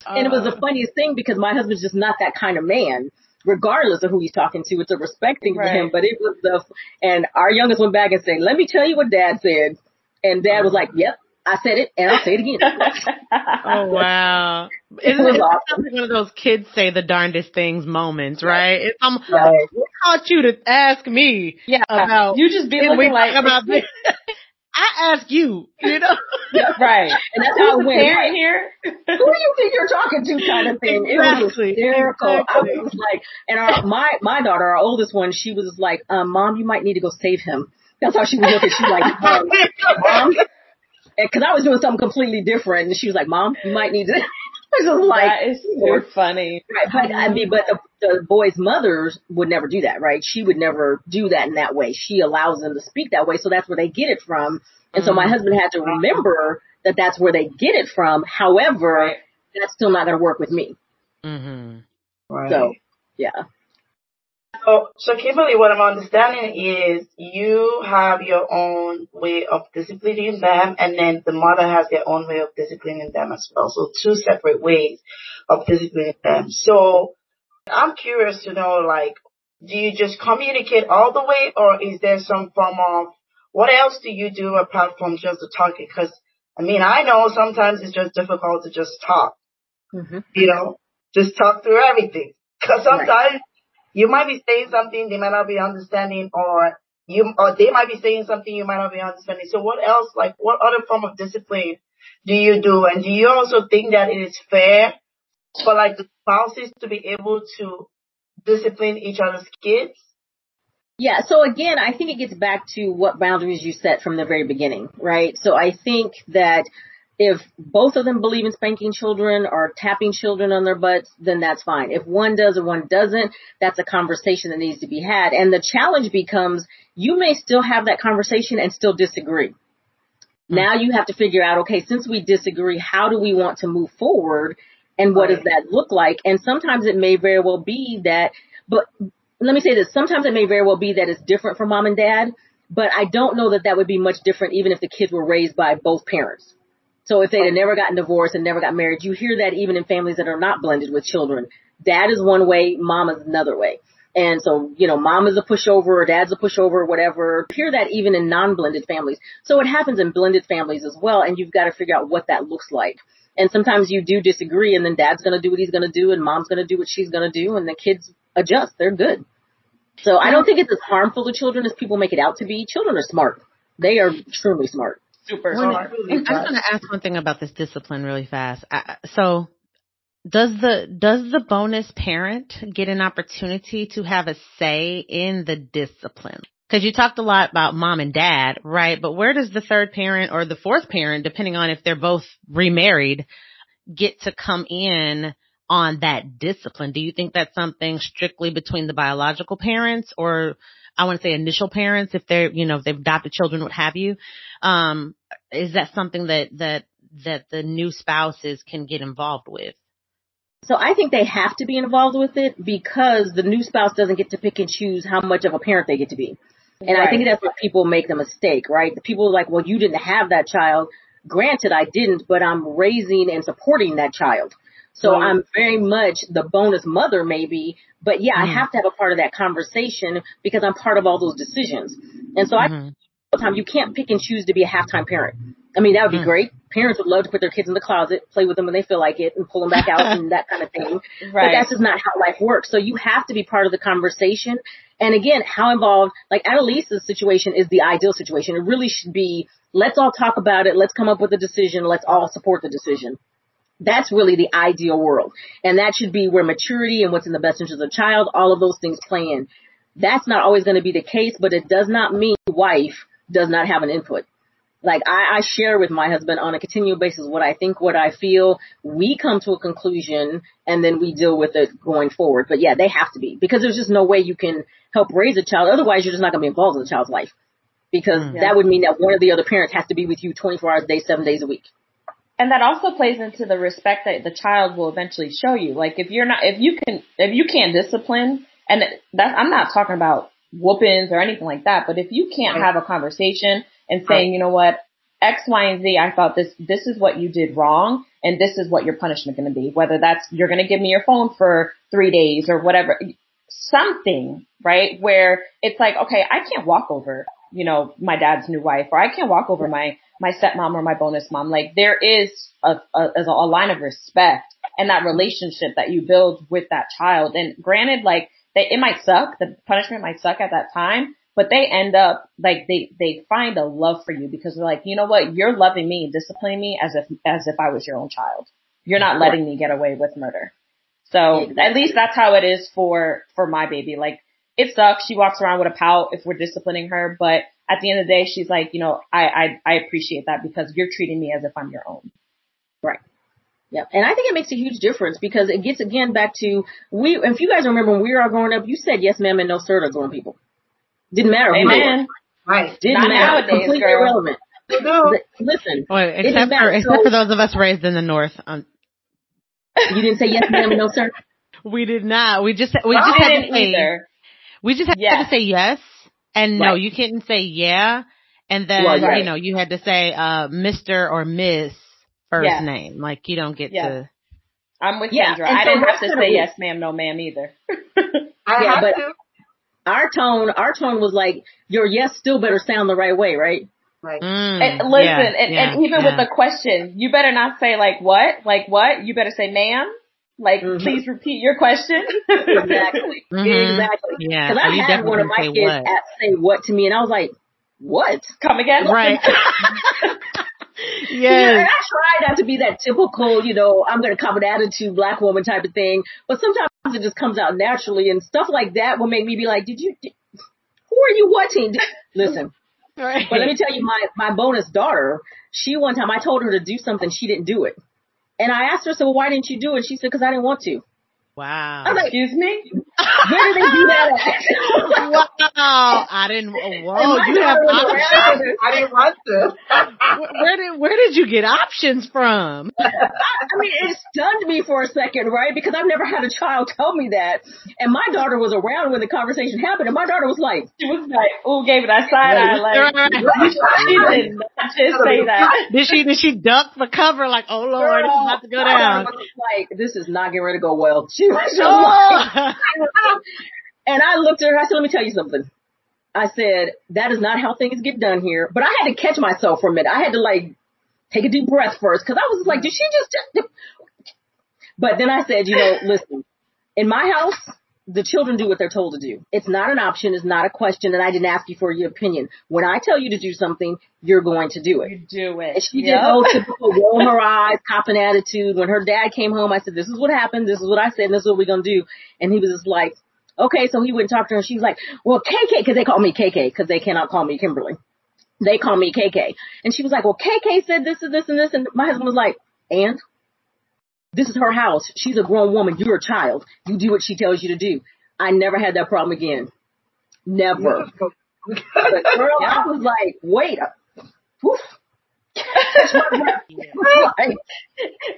And it was the funniest thing because my husband's just not that kind of man, regardless of who he's talking to. It's a respect thing to him, but it was and our youngest went back and said, let me tell you what dad said. And dad was like, yep, I said it and I'll say it again. Oh, wow. Isn't it awesome. One of those kids say the darndest things moments, right? It's who taught you to ask me about, you just be looking like about this. I ask you, you know? Yeah, right. And that's how it went. Right here? Who do you think you're talking to kind of thing? Exactly. It was hysterical. Exactly. I was like, and my daughter, our oldest one, she was like, Mom, you might need to go save him. That's how she was looking. She was like, Mom. Because I was doing something completely different. And she was like, Mom, you might need to. I was like, that is so funny. Right, but I mean, the boys' mothers would never do that, right? She would never do that in that way. She allows them to speak that way. So that's where they get it from. And so my husband had to remember that that's where they get it from. However, that's still not going to work with me. Mm-hmm. Right. So, yeah. So Kimberly, what I'm understanding is you have your own way of disciplining them, and then the mother has their own way of disciplining them as well. So two separate ways of disciplining them. So I'm curious to know, like, do you just communicate all the way, or is there some form of, what else do you do apart from just the talking? Because, I mean, I know sometimes it's just difficult to just talk, you know, just talk through everything. Because sometimes... Right. You might be saying something they might not be understanding, or they might be saying something you might not be understanding. So what else, like what other form of discipline do you do? And do you also think that it is fair for like the spouses to be able to discipline each other's kids? Yeah. So again, I think it gets back to what boundaries you set from the very beginning, right? So I think that if both of them believe in spanking children or tapping children on their butts, then that's fine. If one does or one doesn't, that's a conversation that needs to be had. And the challenge becomes you may still have that conversation and still disagree. Now you have to figure out, okay, since we disagree, how do we want to move forward? And what does that look like? And sometimes it may very well be that, but let me say this, sometimes it may very well be that it's different for mom and dad, but I don't know that that would be much different even if the kids were raised by both parents. So if they had never gotten divorced and never got married, you hear that even in families that are not blended with children. Dad is one way, mom is another way. And so, you know, mom is a pushover or dad's a pushover or whatever. You hear that even in non-blended families. So it happens in blended families as well. And you've got to figure out what that looks like. And sometimes you do disagree and then dad's going to do what he's going to do and mom's going to do what she's going to do and the kids adjust. They're good. So I don't think it's as harmful to children as people make it out to be. Children are smart. They are truly smart. Super smart. And I was going to ask one thing about this discipline really fast. So does the bonus parent get an opportunity to have a say in the discipline? Because you talked a lot about mom and dad, right? But where does the third parent or the fourth parent, depending on if they're both remarried, get to come in on that discipline? Do you think that's something strictly between the biological parents or I want to say initial parents, if they're, you know, if they've adopted children, what have you? Is that something that the new spouses can get involved with? So I think they have to be involved with it because the new spouse doesn't get to pick and choose how much of a parent they get to be. And right. I think that's where people make the mistake, right? The people are like, well, you didn't have that child. Granted, I didn't, but I'm raising and supporting that child. So I'm very much the bonus mother maybe, but yeah, I have to have a part of that conversation because I'm part of all those decisions. And so you can't pick and choose to be a half-time parent. I mean, that would be great. Parents would love to put their kids in the closet, play with them when they feel like it and pull them back out and that kind of thing. Right. But that's just not how life works. So you have to be part of the conversation. And again, how involved, like Adalise's situation is the ideal situation. It really should be, let's all talk about it. Let's come up with a decision. Let's all support the decision. That's really the ideal world. And that should be where maturity and what's in the best interest of the child, all of those things play in. That's not always going to be the case, but it does not mean wife does not have an input. Like I share with my husband on a continual basis what I think, what I feel. We come to a conclusion and then we deal with it going forward. But yeah, they have to be because there's just no way you can help raise a child. Otherwise, you're just not going to be involved in the child's life because that would mean that one of the other parents has to be with you 24 hours a day, 7 days a week. And that also plays into the respect that the child will eventually show you. Like if you can't discipline, and I'm not talking about whoopings or anything like that, but if you can't have a conversation and saying, you know what, X, Y, and Z, I thought this is what you did wrong and this is what your punishment going to be, whether that's you're going to give me your phone for 3 days or whatever, something, right? Where it's like, okay, I can't walk over, you know, my dad's new wife, or I can't walk over my stepmom or my bonus mom. Like there is a line of respect and that relationship that you build with that child. And granted, like it might suck. The punishment might suck at that time, but they end up like they find a love for you because they're like, you know what? You're loving me, disciplining me as if I was your own child. You're not letting me get away with murder. So at least that's how it is for my baby. Like it sucks. She walks around with a pout if we're disciplining her, but at the end of the day, she's like, you know, I appreciate that because you're treating me as if I'm your own. Right. Yeah. And I think it makes a huge difference because it gets again back to if you guys remember when we were all growing up, you said yes, ma'am, and no, sir to grown people. Didn't matter. Amen. Right. Didn't Not matter. Nowadays, completely girl. Irrelevant. No. Listen. Well, except for those of us raised in the North. You didn't say yes, ma'am, and no, sir. We did not. We just had to say yes. And no, you couldn't say yeah, and then, you know, you had to say Mr. or Miss first name. Like, you don't get to. I'm with Kendra. I didn't have to say yes, ma'am, no, ma'am either. Our tone was like, your yes still better sound the right way, right? Right. And even with the question, you better not say like what? Like what? You better say ma'am. Like, please repeat your question. Exactly. Mm-hmm. Exactly. Yeah. Because I had one of my kids say what to me, and I was like, what? Come again? Right. Yes. Yeah, and I try not to be that typical, you know, I'm going to come with attitude, black woman type of thing. But sometimes it just comes out naturally, and stuff like that will make me be like, who are you watching? Listen. Right. But let me tell you, my bonus daughter, she one time, I told her to do something, she didn't do it. And I asked her, so why didn't you do it? She said, because I didn't want to. Wow. I was like, excuse me? Where did they do that at? Wow. I didn't want to. I didn't want to. Where did you get options from? I mean, it stunned me for a second, right? Because I've never had a child tell me that. And my daughter was around when the conversation happened, and my daughter was like, ooh, gave it that side eye. Like, she did not just say that. Did she duck for cover? Like, oh Lord, this is about to go down. Like, this is not getting ready to go well. She was and I looked at her. I said, let me tell you something. I said, that is not how things get done here. But I had to catch myself for a minute. I had to like take a deep breath first because I was like, did she just? But then I said, you know, listen, in my house, the children do what they're told to do. It's not an option. It's not a question. And I didn't ask you for your opinion. When I tell you to do something, you're going to do it. You do it. And she did no typical roll her eyes, cop an attitude. When her dad came home, I said, this is what happened. This is what I said. And this is what we're going to do. And he was just like, okay, so he wouldn't talk to her. And she was like, well, KK, because they call me KK, because they cannot call me Kimberly. They call me KK. And she was like, well, KK said this and this and this. And my husband was like, and this is her house. She's a grown woman. You're a child. You do what she tells you to do. I never had that problem again. Never. But girl, I was like, wait. Whew.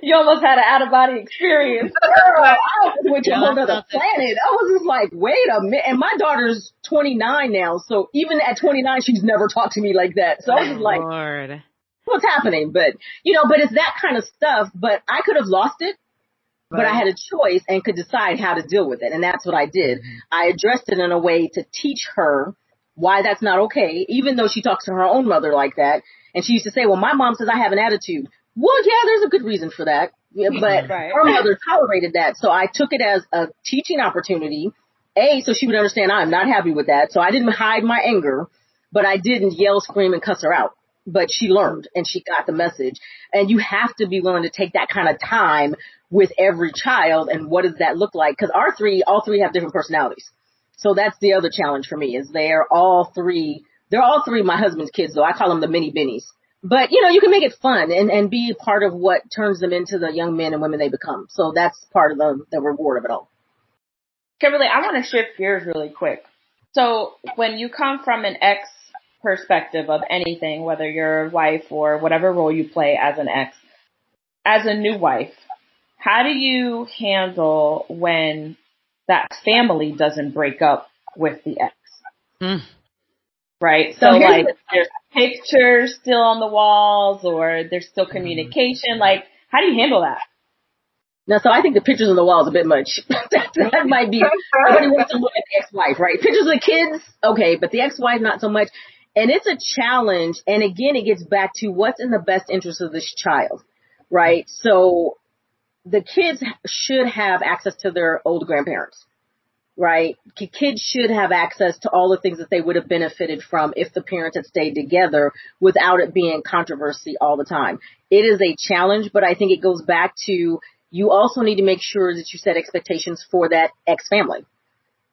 You almost had an out-of-body experience. Girl, I was with you on another planet. I was just like, wait a minute. And my daughter's 29 now, so even at 29, she's never talked to me like that. So I was just like, Lord, what's happening? But, you know, but it's that kind of stuff. But I could have lost it, but I had a choice and could decide how to deal with it. And that's what I did. I addressed it in a way to teach her why that's not okay, even though she talks to her own mother like that. And she used to say, well, my mom says I have an attitude. Well, yeah, there's a good reason for that. Yeah, but her mother tolerated that. So I took it as a teaching opportunity, A, so she would understand I'm not happy with that. So I didn't hide my anger, but I didn't yell, scream, and cuss her out. But she learned and she got the message. And you have to be willing to take that kind of time with every child. And what does that look like? Because all three have different personalities. So that's the other challenge for me is they're all three my husband's kids, though. I call them the mini Bennies. But, you know, you can make it fun and be part of what turns them into the young men and women they become. So that's part of the reward of it all. Kimberly, I want to shift gears really quick. So when you come from an ex perspective of anything, whether you're a wife or whatever role you play as an ex, as a new wife, how do you handle when that family doesn't break up with the ex? Mm. Right. So like there's pictures still on the walls or there's still communication. Like, how do you handle that? Now, so I think the pictures on the wall is a bit much. That might be, everybody wants to look at the ex-wife, right? Pictures of the kids. Okay. But the ex-wife, not so much. And it's a challenge. And again, it gets back to what's in the best interest of this child, right? So the kids should have access to their old grandparents. Right. Kids should have access to all the things that they would have benefited from if the parents had stayed together without it being controversy all the time. It is a challenge, but I think it goes back to you also need to make sure that you set expectations for that ex-family.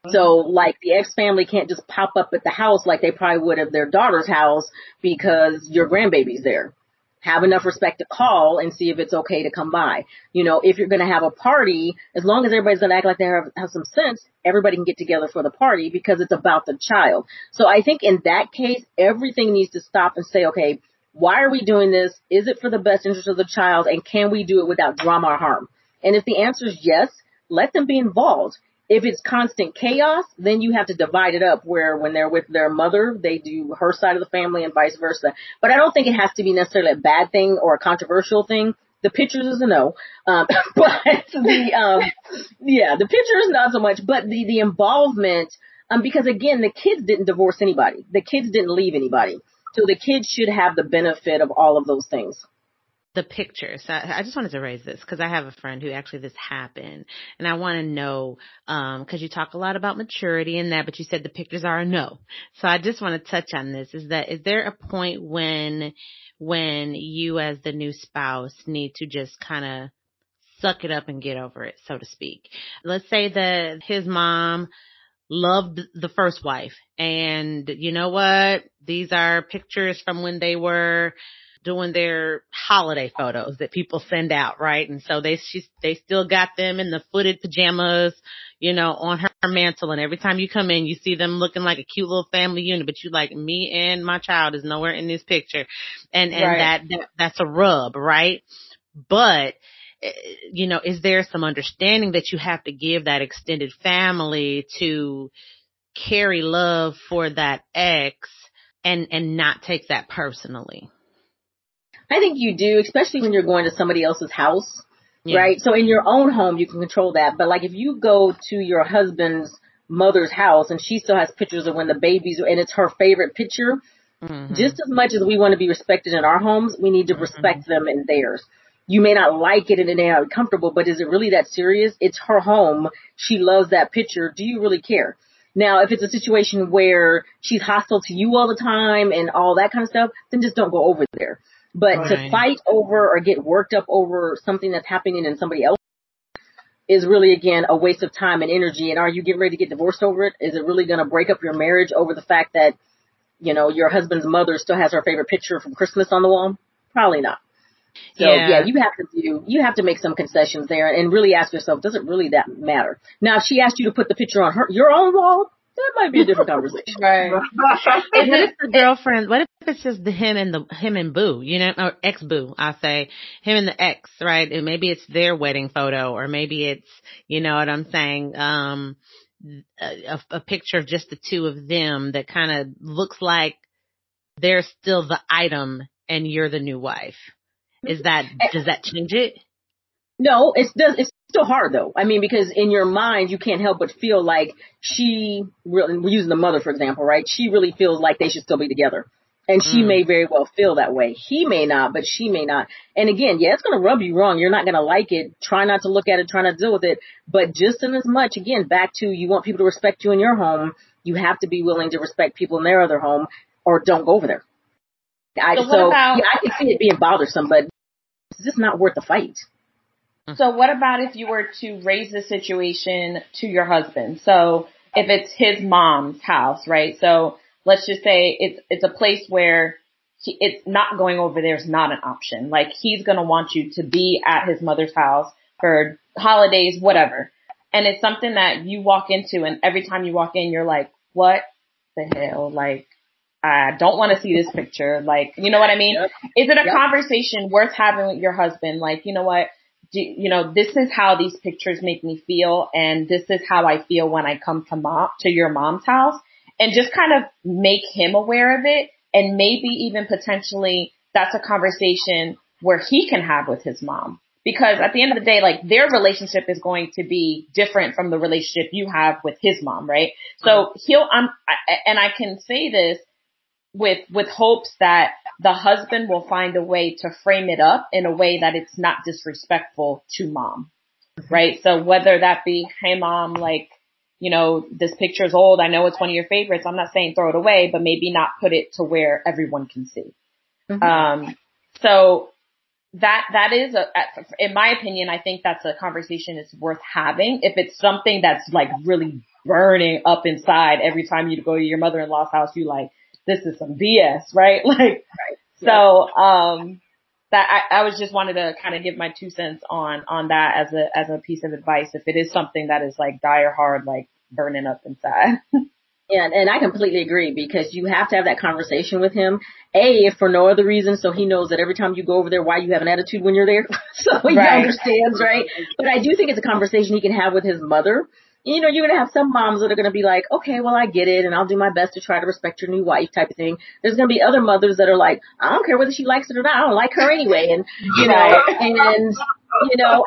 So like the ex-family can't just pop up at the house like they probably would at their daughter's house because your grandbaby's there. Have enough respect to call and see if it's okay to come by. You know, if you're going to have a party, as long as everybody's going to act like they have some sense, everybody can get together for the party because it's about the child. So I think in that case, everything needs to stop and say, okay, why are we doing this? Is it for the best interest of the child? And can we do it without drama or harm? And if the answer is yes, let them be involved. If it's constant chaos, then you have to divide it up where when they're with their mother, they do her side of the family and vice versa. But I don't think it has to be necessarily a bad thing or a controversial thing. The pictures is a no. The pictures not so much, but the involvement, because again, the kids didn't divorce anybody. The kids didn't leave anybody. So the kids should have the benefit of all of those things. The pictures. I just wanted to raise this because I have a friend who actually this happened and I want to know, because you talk a lot about maturity and that, but you said the pictures are a no. So I just want to touch on this is there a point when you as the new spouse need to just kind of suck it up and get over it, so to speak? Let's say that his mom loved the first wife and you know what? These are pictures from when they were doing their holiday photos that people send out, right? And so they still got them in the footed pajamas, you know, on her mantle. And every time you come in, you see them looking like a cute little family unit, but you like, me and my child is nowhere in this picture. And right. that's a rub, right? But, you know, is there some understanding that you have to give that extended family to carry love for that ex and not take that personally? I think you do, especially when you're going to somebody else's house, yeah. right? So in your own home, you can control that. But like if you go to your husband's mother's house and she still has pictures of when the babies and it's her favorite picture, mm-hmm. just as much as we want to be respected in our homes, we need to respect mm-hmm. them in theirs. You may not like it and it may not be comfortable, but is it really that serious? It's her home. She loves that picture. Do you really care? Now, if it's a situation where she's hostile to you all the time and all that kind of stuff, then just don't go over there. But right. to fight over or get worked up over something that's happening in somebody else is really, again, a waste of time and energy. And are you getting ready to get divorced over it? Is it really going to break up your marriage over the fact that, you know, your husband's mother still has her favorite picture from Christmas on the wall? Probably not. So, yeah, you have to make some concessions there and really ask yourself, does it really that matter? Now, if she asked you to put the picture on your own wall, that might be a different conversation. Right. And what if the girlfriend, what if it's just him and Boo, you know, or ex Boo, I'll say, him and the ex, right? And maybe it's their wedding photo or maybe it's, you know what I'm saying, a picture of just the two of them that kind of looks like they're still the item and you're the new wife. Does that change it? No, it's still hard though. I mean, because in your mind, you can't help but feel like she really, we're using the mother, for example, right? She really feels like they should still be together and she may very well feel that way. He may not, but she may not. And again, yeah, it's going to rub you wrong. You're not going to like it. Try not to look at it, try not to deal with it. But just in as much, again, back to you want people to respect you in your home. You have to be willing to respect people in their other home or don't go over there. I can see it being bothersome, but it's just not worth the fight. So what about if you were to raise the situation to your husband? So if it's his mom's house, right? So let's just say it's a place where it's not going over there is not an option. Like he's going to want you to be at his mother's house for holidays, whatever. And it's something that you walk into and every time you walk in, you're like, what the hell? Like, I don't want to see this picture. Like, you know what I mean? Yep. Is it a conversation worth having with your husband? Like, you know what? You know, this is how these pictures make me feel. And this is how I feel when I come to your mom's house, and just kind of make him aware of it. And maybe even potentially that's a conversation where he can have with his mom, because at the end of the day, like their relationship is going to be different from the relationship you have with his mom. Right. So I can say this with hopes that the husband will find a way to frame it up in a way that it's not disrespectful to mom, right? So whether that be, hey, mom, like, you know, this picture's old. I know it's one of your favorites. I'm not saying throw it away, but maybe not put it to where everyone can see. Mm-hmm. So that is, in my opinion, I think that's a conversation that's worth having if it's something that's like really burning up inside. Every time you go to your mother-in-law's house, you like, this is some BS, right? Like, so, I just wanted to kind of give my 2 cents on that as a piece of advice. If it is something that is like dire hard, like burning up inside. Yeah. And I completely agree, because you have to have that conversation with him. A, if for no other reason, so he knows that every time you go over there, why you have an attitude when you're there. So he understands, right? But I do think it's a conversation he can have with his mother. You know, you're going to have some moms that are going to be like, okay, well, I get it. And I'll do my best to try to respect your new wife type of thing. There's going to be other mothers that are like, I don't care whether she likes it or not. I don't like her anyway. And, you know,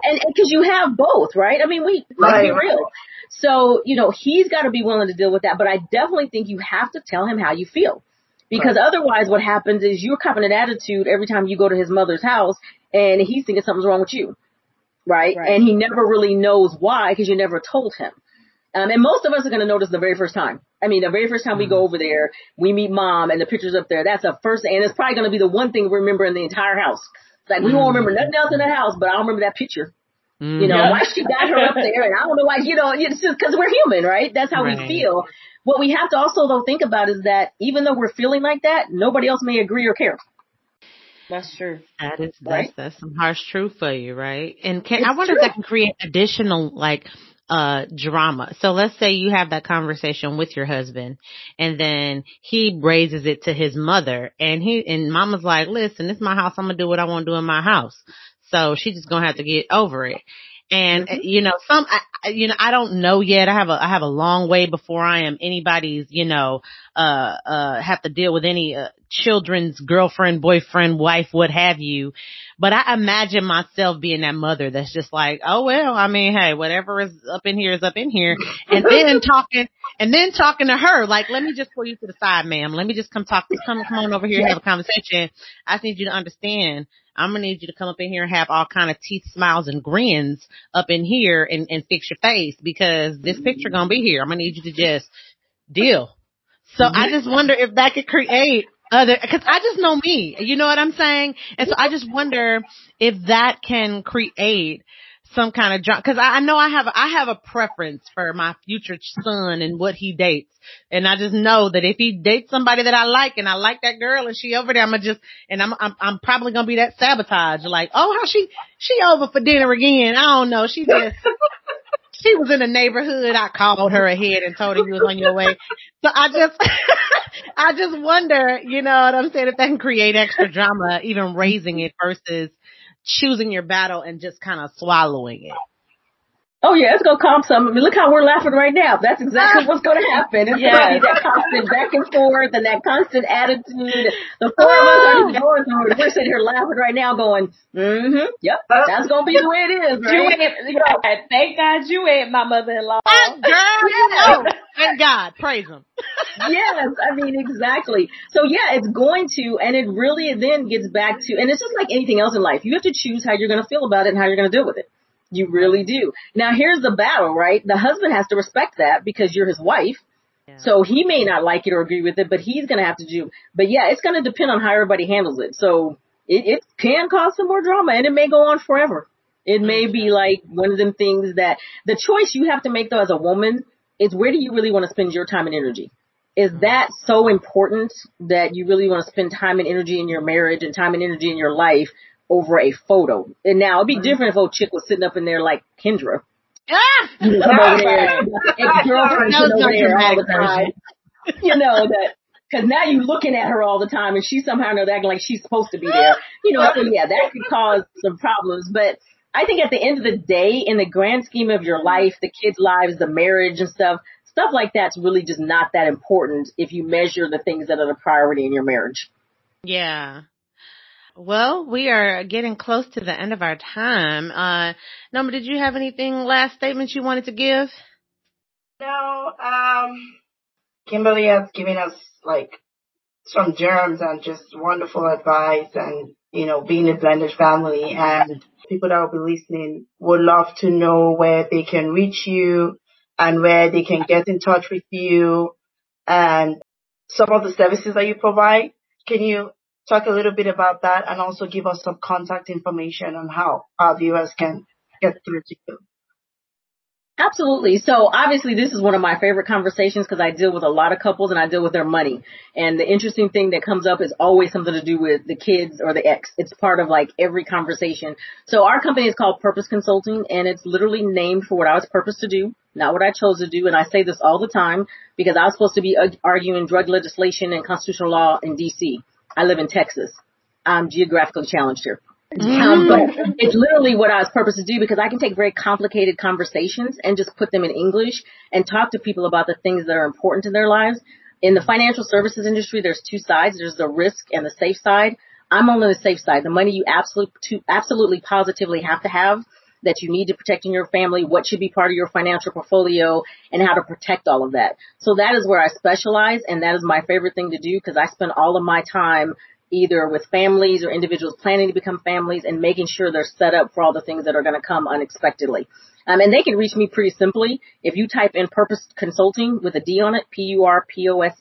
and because you have both, right? I mean, let's be real. So, you know, he's got to be willing to deal with that. But I definitely think you have to tell him how you feel, because otherwise what happens is you're having an attitude every time you go to his mother's house and he's thinking something's wrong with you. Right. And he never really knows why, because you never told him. And most of us are going to notice the very first time. I mean, the very first time we go over there, we meet mom and the picture's up there. That's a first. And it's probably going to be the one thing we remember in the entire house. It's like, we won't remember nothing else in the house, but I don't remember that picture. Mm-hmm. You know, why she got her up there. And I don't know why, you know, it's just because we're human, right? That's how we feel. What we have to also, though, think about is that even though we're feeling like that, nobody else may agree or care. That's true. That's some harsh truth for you, right? And I wonder if that can create additional, like, drama. So let's say you have that conversation with your husband and then he raises it to his mother and mama's like, listen, it's my house. I'm going to do what I want to do in my house. So she's just going to have to get over it. And, I don't know yet. I have a long way before I am anybody's, have to deal with any children's girlfriend, boyfriend, wife, what have you. But I imagine myself being that mother that's just like, oh, well, I mean, hey, whatever is up in here is up in here. And then talking to her, like, let me just pull you to the side, ma'am. Let me just come on over here and have a conversation. I just need you to understand. I'm going to need you to come up in here and have all kind of teeth, smiles, and grins up in here and fix your face because this picture going to be here. I'm going to need you to just deal. So I just wonder if that could create because I just know me, you know what I'm saying? And so I just wonder if that can create some kind of job, because I know I have a preference for my future son and what he dates. And I just know that if he dates somebody that I like and I like that girl and she over there, I'm probably going to be that sabotage. Like, oh, how she over for dinner again. I don't know. She just, she was in the neighborhood. I called her ahead and told her you was on your way. So I just wonder, you know what I'm saying? If that can create extra drama, even raising it versus choosing your battle and just kind of swallowing it. Oh yeah, it's gonna calm some. I mean, look how we're laughing right now. That's exactly what's gonna happen. It's gonna be that constant back and forth and that constant attitude. The four of us are just going through it. We're sitting here laughing right now, going, yep, that's gonna be the way it is. Right? Thank God you ain't my mother-in-law. Girl, you know. Thank God, praise him. Yes, I mean, exactly. So yeah, it's going to, and it really then gets back to, and it's just like anything else in life. You have to choose how you're going to feel about it and how you're going to deal with it. You really do. Now here's the battle, right? The husband has to respect that because you're his wife. Yeah. So he may not like it or agree with it, but he's going to have to do, but yeah, it's going to depend on how everybody handles it. So it can cause some more drama and it may go on forever. It may be like one of them things that the choice you have to make though as a woman is where do you really want to spend your time and energy? Is that so important that you really want to spend time and energy in your marriage and time and energy in your life over a photo? And now it'd be different if old chick was sitting up in there like Kendra. You know that because now you're looking at her all the time and she's somehow acting like she's supposed to be there. You know, so yeah, that could cause some problems. But I think at the end of the day, in the grand scheme of your life, the kids' lives, the marriage and stuff like that's really just not that important if you measure the things that are the priority in your marriage. Yeah. Well, we are getting close to the end of our time. Nama, did you have anything, last statements you wanted to give? No. Kimberly has given us like some germs and just wonderful advice and, being a blended family, and people that will be listening would love to know where they can reach you and where they can get in touch with you and some of the services that you provide. Can you talk a little bit about that and also give us some contact information on how our viewers can get through to you? Absolutely. So obviously this is one of my favorite conversations because I deal with a lot of couples and I deal with their money. And the interesting thing that comes up is always something to do with the kids or the ex. It's part of like every conversation. So our company is called Purpose Consulting, and it's literally named for what I was purposed to do, not what I chose to do. And I say this all the time because I was supposed to be arguing drug legislation and constitutional law in D.C. I live in Texas. I'm geographically challenged here. But it's literally what I was purposed to do because I can take very complicated conversations and just put them in English and talk to people about the things that are important in their lives. In the financial services industry, there's two sides. There's the risk and the safe side. I'm only on the safe side. The money you absolutely positively have to have, that you need to protect in your family, what should be part of your financial portfolio, and how to protect all of that. So that is where I specialize, and that is my favorite thing to do because I spend all of my time either with families or individuals planning to become families and making sure they're set up for all the things that are going to come unexpectedly. And they can reach me pretty simply. If you type in Purpose Consulting with a D on it, Purposed,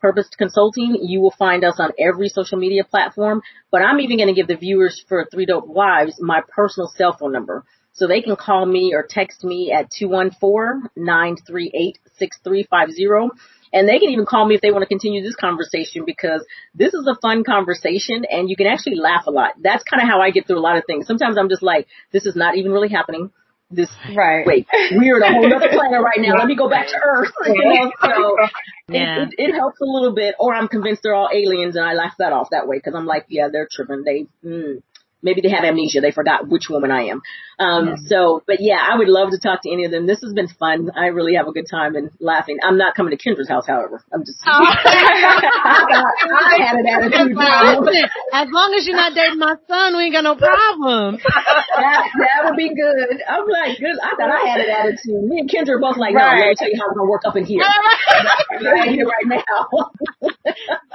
Purpose Consulting, you will find us on every social media platform. But I'm even going to give the viewers for Three Dope Wives my personal cell phone number. So they can call me or text me at 214-938-6350. And they can even call me if they want to continue this conversation because this is a fun conversation and you can actually laugh a lot. That's kind of how I get through a lot of things. Sometimes I'm just like, this is not even really happening. this right. Wait, we are on a whole other planet right now. Let me go back to Earth. You know? So yeah. it helps a little bit. Or I'm convinced they're all aliens, and I laugh that off that way because I'm like, yeah, they're tripping. Maybe they have amnesia. They forgot which woman I am. But yeah, I would love to talk to any of them. This has been fun. I really have a good time and laughing. I'm not coming to Kendra's house, however. I'm just. Oh. I had an attitude. As long as you're not dating my son, we ain't got no problem. that would be good. I'm like, good. I thought I had an attitude. Me and Kendra are both like, no, let me tell you how we're going to work up in here. Right here, right now.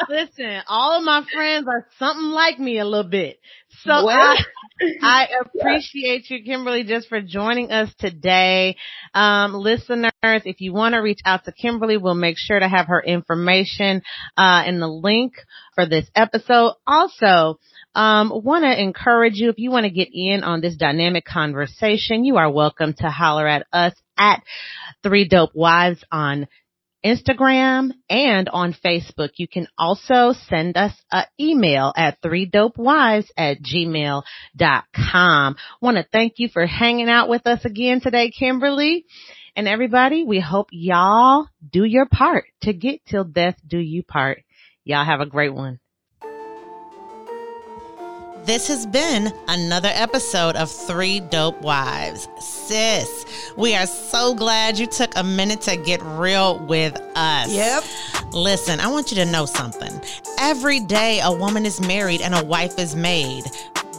Listen, all of my friends are something like me a little bit. So I appreciate you, Kimberly, just for joining us today. Listeners, if you want to reach out to Kimberly, we'll make sure to have her information in the link for this episode. Also, want to encourage you, if you want to get in on this dynamic conversation, you are welcome to holler at us at 3 Dope Wives on Instagram and on Facebook. You can also send us an email at 3dopewives@gmail.com. Want to thank you for hanging out with us again today, Kimberly. And everybody, we hope y'all do your part to get till death do you part. Y'all have a great one. This has been another episode of 3 Dope Wives. Sis, we are so glad you took a minute to get real with us. Yep. Listen, I want you to know something. Every day a woman is married and a wife is made.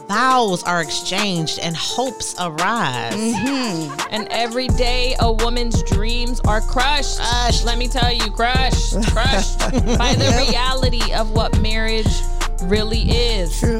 Vows are exchanged and hopes arise. Mm-hmm. And every day a woman's dreams are crushed. Let me tell you, crushed by the reality of what marriage really is. True.